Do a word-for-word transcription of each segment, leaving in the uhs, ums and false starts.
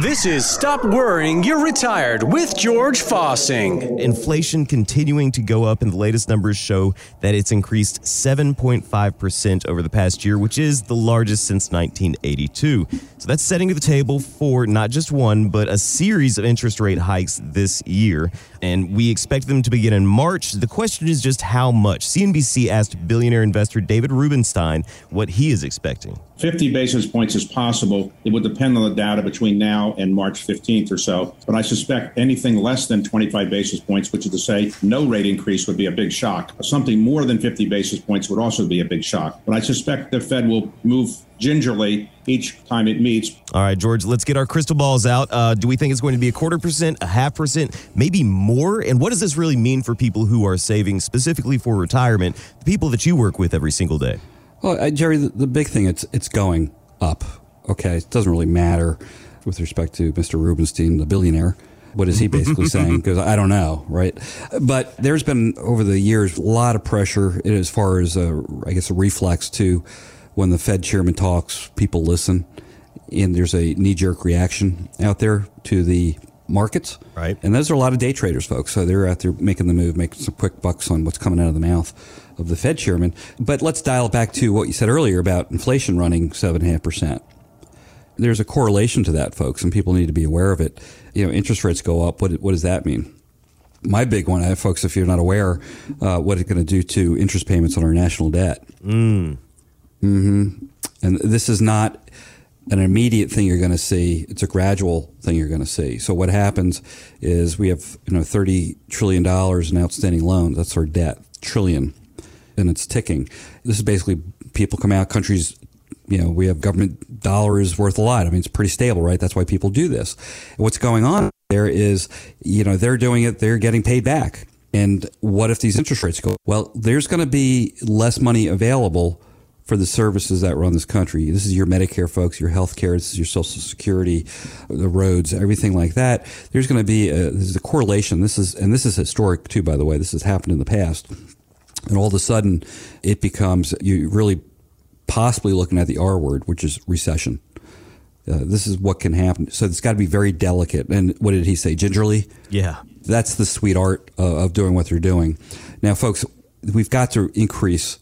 This is Stop Worrying You're Retired with George Fossing. Inflation continuing to go up, and the latest numbers show that it's increased seven point five percent over the past year, which is the largest since nineteen eighty-two. So that's setting the table for not just one, but a series of interest rate hikes this year. And we expect them to begin in March. The question is just how much. C N B C asked billionaire investor David Rubenstein what he is expecting. fifty basis points is possible. It would depend on the data between now and March fifteenth or so. But I suspect anything less than twenty-five basis points, which is to say no rate increase, would be a big shock. Something more than fifty basis points would also be a big shock. But I suspect the Fed will move gingerly each time it meets. All right, George, let's get our crystal balls out. Uh, do we think it's going to be a quarter percent, a half percent, maybe more? And what does this really mean for people who are saving specifically for retirement, the people that you work with every single day? Well, uh, Jerry, the, the big thing, it's it's going up. Okay, it doesn't really matter with respect to Mister Rubenstein, the billionaire. What is he basically saying? Because I don't know, right? But there's been, over the years, a lot of pressure as far as, a, I guess, a reflex to when the Fed chairman talks, people listen. And there's a knee-jerk reaction out there to the markets. Right. And those are a lot of day traders, folks. So they're out there making the move, making some quick bucks on what's coming out of the mouth of the Fed chairman. But let's dial back to what you said earlier about inflation running seven point five percent. There's a correlation to that, folks, and people need to be aware of it. You know, interest rates go up. What, what does that mean? My big one, folks, if you're not aware, uh, what it's going to do to interest payments on our national debt. Mm. Mm-hmm. And this is not an immediate thing you're going to see. It's a gradual thing you're going to see. So what happens is we have, you know, thirty trillion dollars in outstanding loans. That's our debt, trillion, and it's ticking. This is basically people come out, countries, you know, we have government dollars worth a lot. I mean, it's pretty stable, right? That's why people do this. And what's going on there is, you know, they're doing it, they're getting paid back. And what if these interest rates go? Well, there's going to be less money available for the services that run this country. This is your Medicare, folks, your health care, this is your Social Security, the roads, everything like that. There's going to be a, there's a correlation. This is, and this is historic too, by the way. This has happened in the past. And all of a sudden, it becomes, you really possibly looking at the R word, which is recession. Uh, this is what can happen. So it's got to be very delicate. And what did he say? Gingerly? Yeah. That's the sweet art of, of doing what they're doing. Now, folks, we've got to increase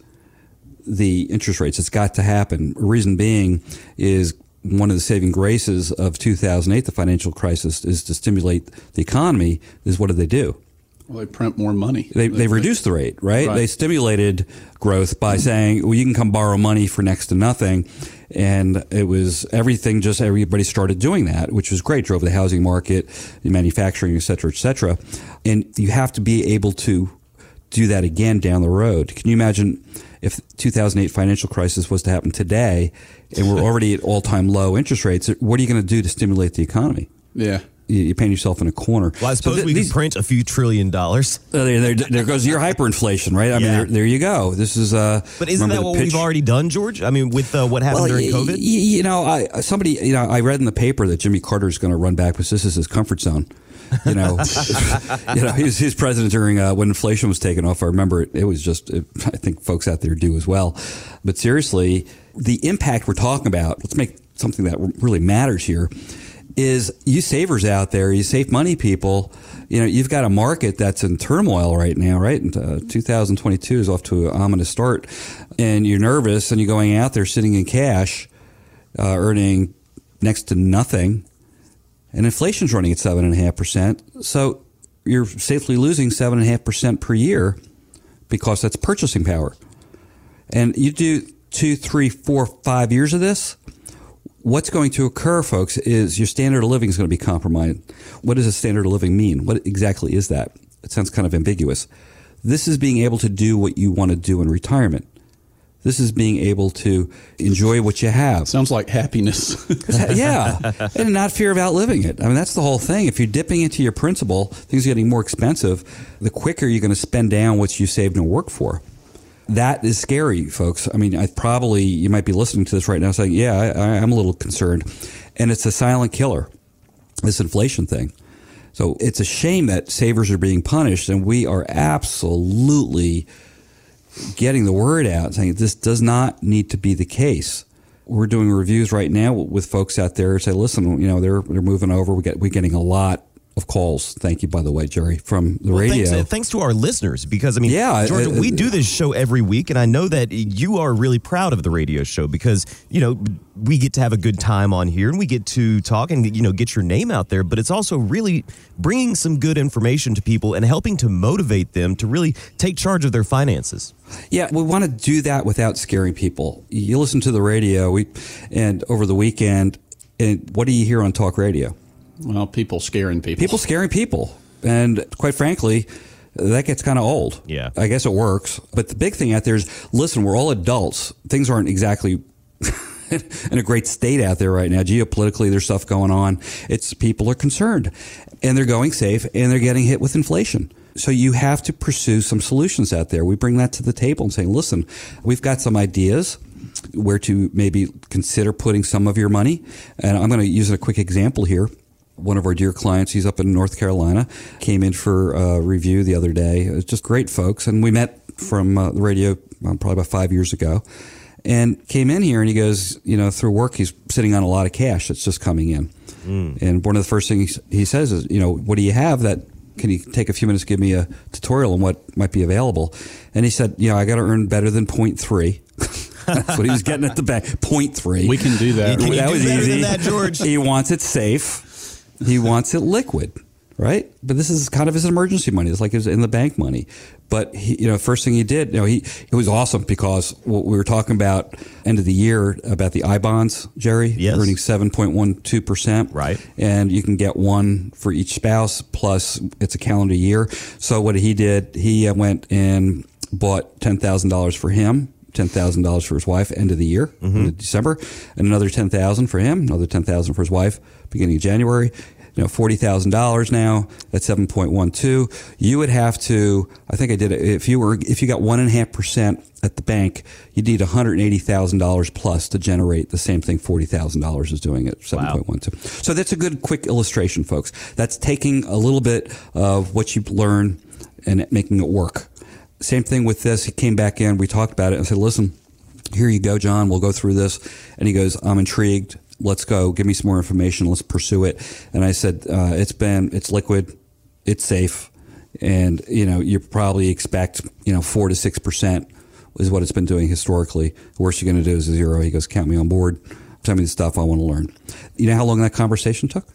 the interest rates. It's got to happen. Reason being is one of the saving graces of two thousand eight, the financial crisis, is to stimulate the economy. Is what did they do? Well, they print more money. They, they, they reduced the rate, right? right? They stimulated growth by saying, well, you can come borrow money for next to nothing. And it was everything, just everybody started doing that, which was great. Drove the housing market, the manufacturing, et cetera, et cetera. And you have to be able to do that again down the road. Can you imagine if two thousand eight financial crisis was to happen today and we're already at all-time low interest rates? What are you going to do to stimulate the economy? Yeah. You're paying yourself in a corner. Well, I suppose so th- we these, can print a few trillion dollars. Uh, there, there, there goes your hyperinflation, right? I yeah. mean, there, there you go. This is uh, but isn't that what pitch? We've already done, George? I mean, with uh, what happened well, during COVID? Y- y- you know, I, somebody, you know, I read in the paper that Jimmy Carter is going to run back because this is his comfort zone. You know, you know, he was, he was president during uh, when inflation was taken off. I remember it, it was just, it, I think folks out there do as well. But seriously, the impact we're talking about, let's make something that really matters here, is you savers out there, you safe money people, you know, you've got a market that's in turmoil right now, right? And, uh, two thousand twenty-two is off to an ominous start, and you're nervous and you're going out there sitting in cash, uh, earning next to nothing. And inflation's running at seven point five percent. So you're safely losing seven point five percent per year because that's purchasing power. And you do two, three, four, five years of this, what's going to occur, folks, is your standard of living is going to be compromised. What does a standard of living mean? What exactly is that? It sounds kind of ambiguous. This is being able to do what you want to do in retirement. This is being able to enjoy what you have. Sounds like happiness. Yeah. And not fear of outliving it. I mean, that's the whole thing. If you're dipping into your principal, things are getting more expensive, the quicker you're going to spend down what you saved and worked for. That is scary, folks. I mean, I probably, you might be listening to this right now saying, yeah, I, I'm a little concerned. And it's a silent killer, this inflation thing. So it's a shame that savers are being punished, and we are absolutely getting the word out saying this does not need to be the case. we're doing reviews right now with folks out there who say, listen, you know, they're they're moving over. We get we're getting a lot of calls. Thank you, by the way, Jerry, from the well, radio. Thanks, thanks to our listeners, because I mean, yeah, George, it, it, we do this show every week, and I know that you are really proud of the radio show because, you know, we get to have a good time on here and we get to talk and, you know, get your name out there, but it's also really bringing some good information to people and helping to motivate them to really take charge of their finances. Yeah, we want to do that without scaring people. You listen to the radio we, and over the weekend, and what do you hear on talk radio? Well, people scaring people. People scaring people. And quite frankly, that gets kind of old. Yeah. I guess it works. But the big thing out there is, listen, we're all adults. Things aren't exactly in a great state out there right now. Geopolitically, there's stuff going on. It's people are concerned and they're going safe and they're getting hit with inflation. So you have to pursue some solutions out there. We bring that to the table and saying, listen, we've got some ideas where to maybe consider putting some of your money. And I'm going to use a quick example here. One of our dear clients, he's up in North Carolina, came in for a review the other day. It was just great folks. And we met from uh, the radio um, probably about five years ago and came in here and he goes, you know, through work, he's sitting on a lot of cash that's just coming in. Mm. And one of the first things he says is, you know, what do you have that, can you take a few minutes to give me a tutorial on what might be available? And he said, you know, I got to earn better than zero point three. That's what he was getting at the bank, zero point three. We can do that. Can that do was easy. Than that, George? He wants it safe. He wants it liquid, right? But this is kind of his emergency money. It's like it was in the bank money. But, he, you know, first thing he did, you know, he it was awesome because what we were talking about end of the year about the I-bonds, Jerry, yes. Earning seven point one two percent. Right. And you can get one for each spouse, plus it's a calendar year. So what he did, he went and bought ten thousand dollars for him. ten thousand dollars for his wife, end of the year, mm-hmm. end of December, and another ten thousand dollars for him, another ten thousand dollars for his wife, beginning of January. You know, forty thousand dollars now at seven point one two. You would have to, I think I did it, if you were, if you got one and a half percent at the bank, you'd need one hundred eighty thousand dollars plus to generate the same thing forty thousand dollars is doing at seven point one two. Wow. So that's a good quick illustration, folks. That's taking a little bit of what you learn and making it work. Same thing with this. He came back in. We talked about it and said, listen, here you go, John. We'll go through this. And he goes, I'm intrigued. Let's go. Give me some more information. Let's pursue it. And I said, uh, it's been, it's liquid. It's safe. And, you know, you probably expect, you know, four to six percent is what it's been doing historically. The worst you're going to do is a zero. He goes, count me on board. Tell me the stuff I want to learn. You know how long that conversation took?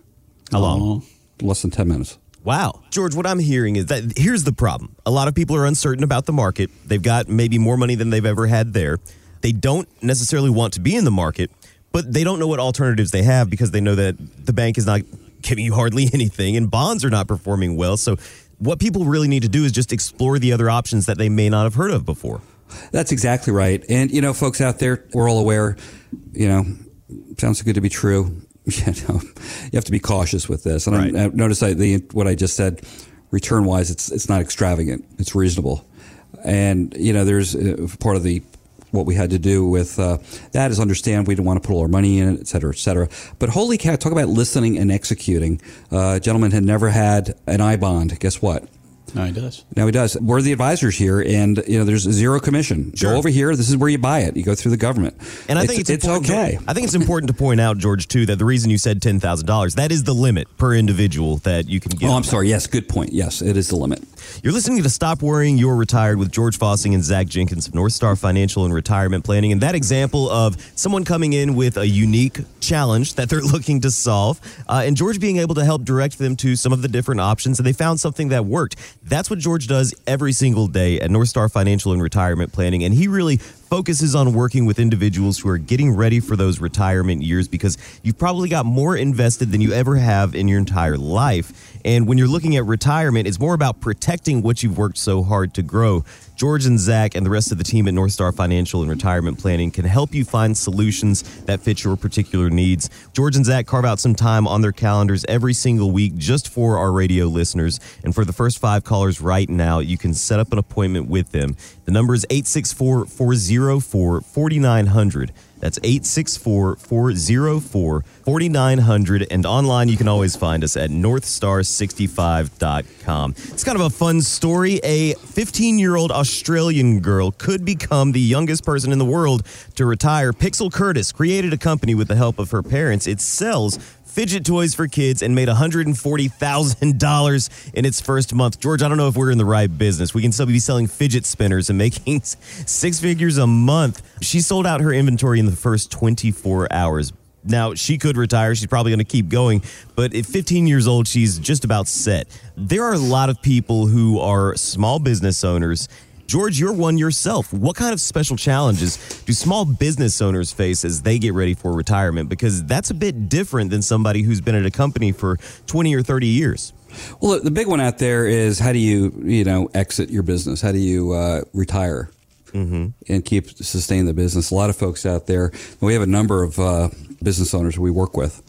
How long? Uh, less than ten minutes. Wow. George, what I'm hearing is that here's the problem. A lot of people are uncertain about the market. They've got maybe more money than they've ever had there. They don't necessarily want to be in the market, but they don't know what alternatives they have because they know that the bank is not giving you hardly anything and bonds are not performing well. So what people really need to do is just explore the other options that they may not have heard of before. That's exactly right. And, you know, folks out there, we're all aware, you know, sounds good to be true. You know, you have to be cautious with this. And right. I, I notice I, the, what I just said, return-wise, it's it's not extravagant. It's reasonable. And, you know, there's uh, part of the what we had to do with uh, that is understand we didn't want to put all our money in it, et cetera, et cetera. But holy cow, talk about listening and executing. Uh, a gentleman had never had an I-bond. Guess what? Now he does. Now he does. We're the advisors here, and you know there's zero commission. Sure. Go over here. This is where you buy it. You go through the government. And I it's, think it's, it's okay. To, I think it's important to point out, George, too, that the reason you said ten thousand dollars that is the limit per individual that you can get. Oh, I'm sorry. Yes, good point. Yes, it is the limit. You're listening to Stop Worrying, You're Retired with George Fossing and Zach Jenkins of North Star Financial and Retirement Planning, and that example of someone coming in with a unique challenge that they're looking to solve, uh, and George being able to help direct them to some of the different options, and they found something that worked. That's what George does every single day at North Star Financial and Retirement Planning. And he really focuses on working with individuals who are getting ready for those retirement years because you've probably got more invested than you ever have in your entire life. And when you're looking at retirement, it's more about protecting what you've worked so hard to grow. George and Zach and the rest of the team at North Star Financial and Retirement Planning can help you find solutions that fit your particular needs. George and Zach carve out some time on their calendars every single week just for our radio listeners. And for the first five callers right now, you can set up an appointment with them. The number is eight six four, four oh four, four nine zero zero. That's eight six four, four oh four, four nine zero zero. And online, you can always find us at north star sixty-five dot com. It's kind of a fun story. A fifteen-year-old Australian girl could become the youngest person in the world to retire. Pixel Curtis created a company with the help of her parents. It sells fidget toys for kids and made one hundred forty thousand dollars in its first month. George, I don't know if we're in the right business. We can still be selling fidget spinners and making six figures a month. She sold out her inventory in the first twenty-four hours. Now, she could retire. She's probably going to keep going. But at fifteen years old, she's just about set. There are a lot of people who are small business owners. George, you're one yourself. What kind of special challenges do small business owners face as they get ready for retirement? Because that's a bit different than somebody who's been at a company for twenty or thirty years. Well, the big one out there is how do you, you know, exit your business? How do you uh, retire mm-hmm. and keep sustain the business? A lot of folks out there, we have a number of uh, business owners we work with.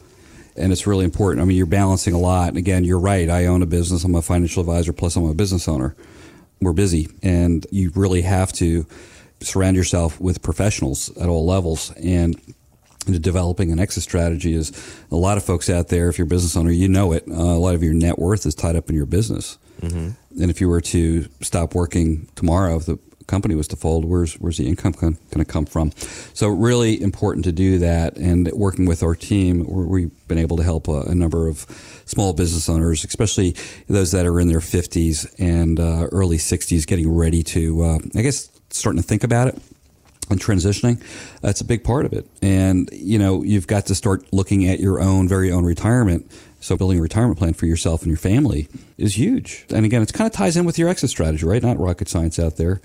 And it's really important. I mean, you're balancing a lot. And again, you're right. I own a business. I'm a financial advisor. Plus, I'm a business owner. We're busy, and you really have to surround yourself with professionals at all levels. And developing an exit strategy is a lot of folks out there. If you're a business owner, you know it. Uh, a lot of your net worth is tied up in your business. Mm-hmm. And if you were to stop working tomorrow, if the company was to fold, where's where's the income con- going to come from? So really important to do that. And working with our team, we've been able to help a, a number of small business owners, especially those that are in their fifties and uh, early sixties, getting ready to, uh, I guess, starting to think about it and transitioning. That's a big part of it. And, you know, you've got to start looking at your own very own retirement. So building a retirement plan for yourself and your family is huge. And again, it kind of ties in with your exit strategy, right? Not rocket science out there.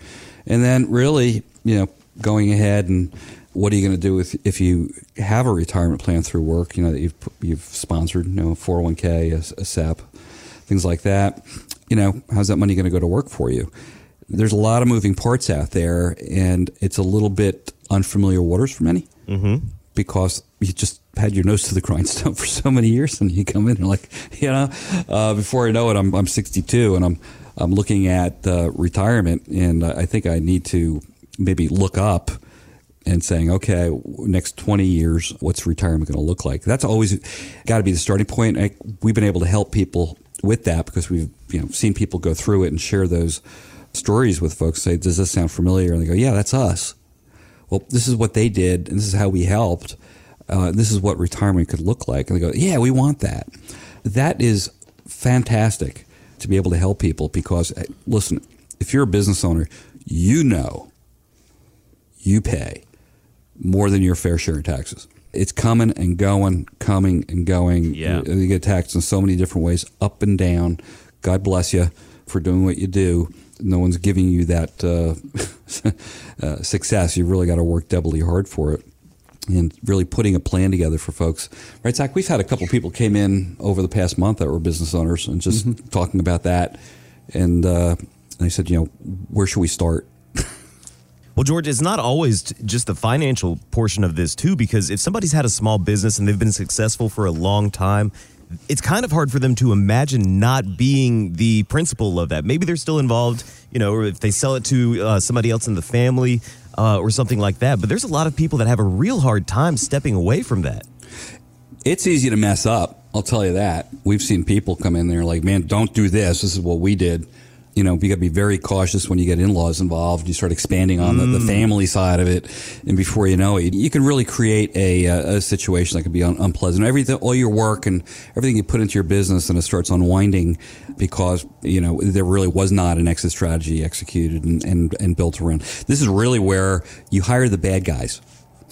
And then really, you know, going ahead and what are you going to do with if you have a retirement plan through work, you know, that you've, you've sponsored, you know, four oh one k, a, a S A P, things like that. You know, how's that money going to go to work for you? There's a lot of moving parts out there, and it's a little bit unfamiliar waters for many mm-hmm. because you just had your nose to the grindstone for so many years, and you come in and like, you know, uh, before I know it, I'm I'm sixty-two, and I'm I'm looking at uh, retirement, and I think I need to maybe look up and saying, okay, next twenty years, what's retirement going to look like? That's always got to be the starting point. I, we've been able to help people with that because we've you know seen people go through it and share those stories with folks. Say, does this sound familiar? And they go, yeah, that's us. Well, this is what they did, and this is how we helped. Uh, this is what retirement could look like. And they go, yeah, we want that. That is fantastic to be able to help people because, listen, if you're a business owner, you know you pay more than your fair share of taxes. It's coming and going, coming and going. Yeah. You, you get taxed in so many different ways, up and down. God bless you for doing what you do. No one's giving you that uh, uh, success. You really got to work doubly hard for it. And really putting a plan together for folks. Right, Zach? We've had a couple of people came in over the past month that were business owners and just mm-hmm. talking about that. And uh, they said, you know, where should we start? Well, George, it's not always just the financial portion of this, too, because if somebody's had a small business and they've been successful for a long time, it's kind of hard for them to imagine not being the principal of that. Maybe they're still involved, you know, or if they sell it to uh, somebody else in the family uh, or something like that. But there's a lot of people that have a real hard time stepping away from that. It's easy to mess up. I'll tell you that. We've seen people come in there like, man, don't do this. This is what we did. You know, you got to be very cautious when you get in-laws involved. You start expanding on mm. the, the family side of it. And before you know it, you can really create a, a situation that can be un- unpleasant. Everything, all your work and everything you put into your business, and it starts unwinding because, you know, there really was not an exit strategy executed and, and, and built around. This is really where you hire the bad guys.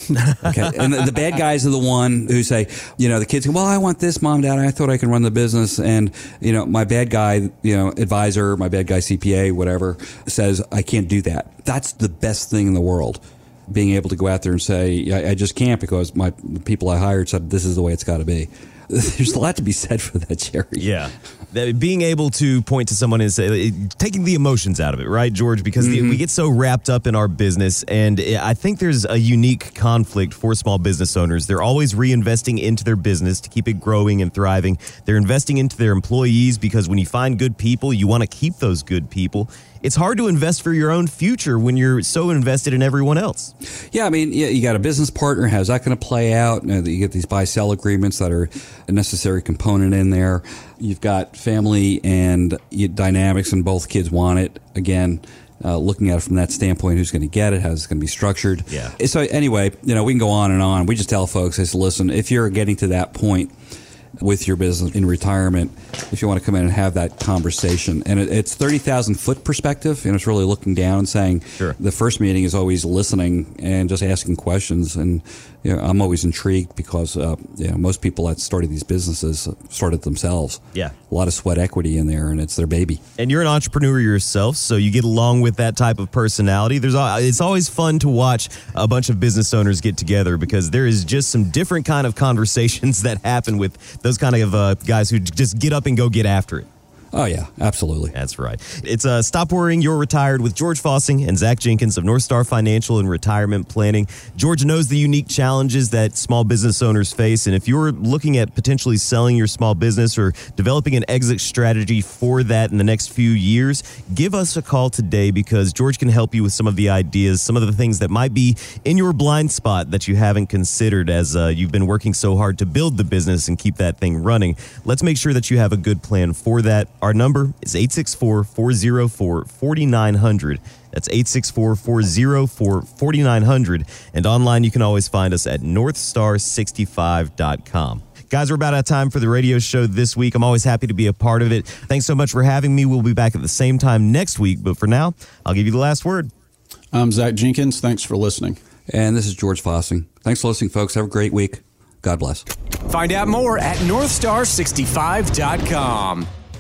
Okay. And the, the bad guys are the one who say, you know, the kids go, well, I want this, mom, dad. I thought I could run the business. And, you know, my bad guy, you know, advisor, my bad guy, C P A, whatever, says, I can't do that. That's the best thing in the world. Being able to go out there and say, I, I just can't because my the people I hired said this is the way it's got to be. There's a lot to be said for that, Jerry. Yeah. Being able to point to someone and say, taking the emotions out of it, right, George? Because mm-hmm. the, we get so wrapped up in our business. And I think there's a unique conflict for small business owners. They're always reinvesting into their business to keep it growing and thriving. They're investing into their employees because when you find good people, you want to keep those good people. it's hard to invest for your own future when you're so invested in everyone else. Yeah, I mean, yeah, you got a business partner. How's that going to play out? You know, you get these buy-sell agreements that are a necessary component in there. You've got family and dynamics, and both kids want it. Again, Uh, looking at it from that standpoint, who's going to get it, how it's going to be structured. Yeah. So anyway, you know, we can go on and on. We just tell folks, is listen, if you're getting to that point with your business in retirement, if you want to come in and have that conversation, and it, it's thirty thousand foot perspective, and it's really looking down and saying, sure. The first meeting is always listening and just asking questions. And you know, I'm always intrigued because uh, you know, most people that started these businesses started themselves. Yeah, a lot of sweat equity in there, and it's their baby. And you're an entrepreneur yourself, so you get along with that type of personality. There's, it's always fun to watch a bunch of business owners get together because there is just some different kind of conversations that happen with those kind of uh, guys who just get up and go get after it. Oh, yeah, absolutely. That's right. It's uh, Stop Worrying, You're Retired with George Fossing and Zach Jenkins of North Star Financial and Retirement Planning. George knows the unique challenges that small business owners face. And if you're looking at potentially selling your small business or developing an exit strategy for that in the next few years, give us a call today because George can help you with some of the ideas, some of the things that might be in your blind spot that you haven't considered as uh, you've been working so hard to build the business and keep that thing running. Let's make sure that you have a good plan for that. Our number is eight six four, four oh four, four nine zero zero. That's eight six four, four oh four, four nine zero zero. And online, you can always find us at north star sixty-five dot com. Guys, we're about out of time for the radio show this week. I'm always happy to be a part of it. Thanks so much for having me. We'll be back at the same time next week. But for now, I'll give you the last word. I'm Zach Jenkins. Thanks for listening. And this is George Fossing. Thanks for listening, folks. Have a great week. God bless. Find out more at north star sixty-five dot com.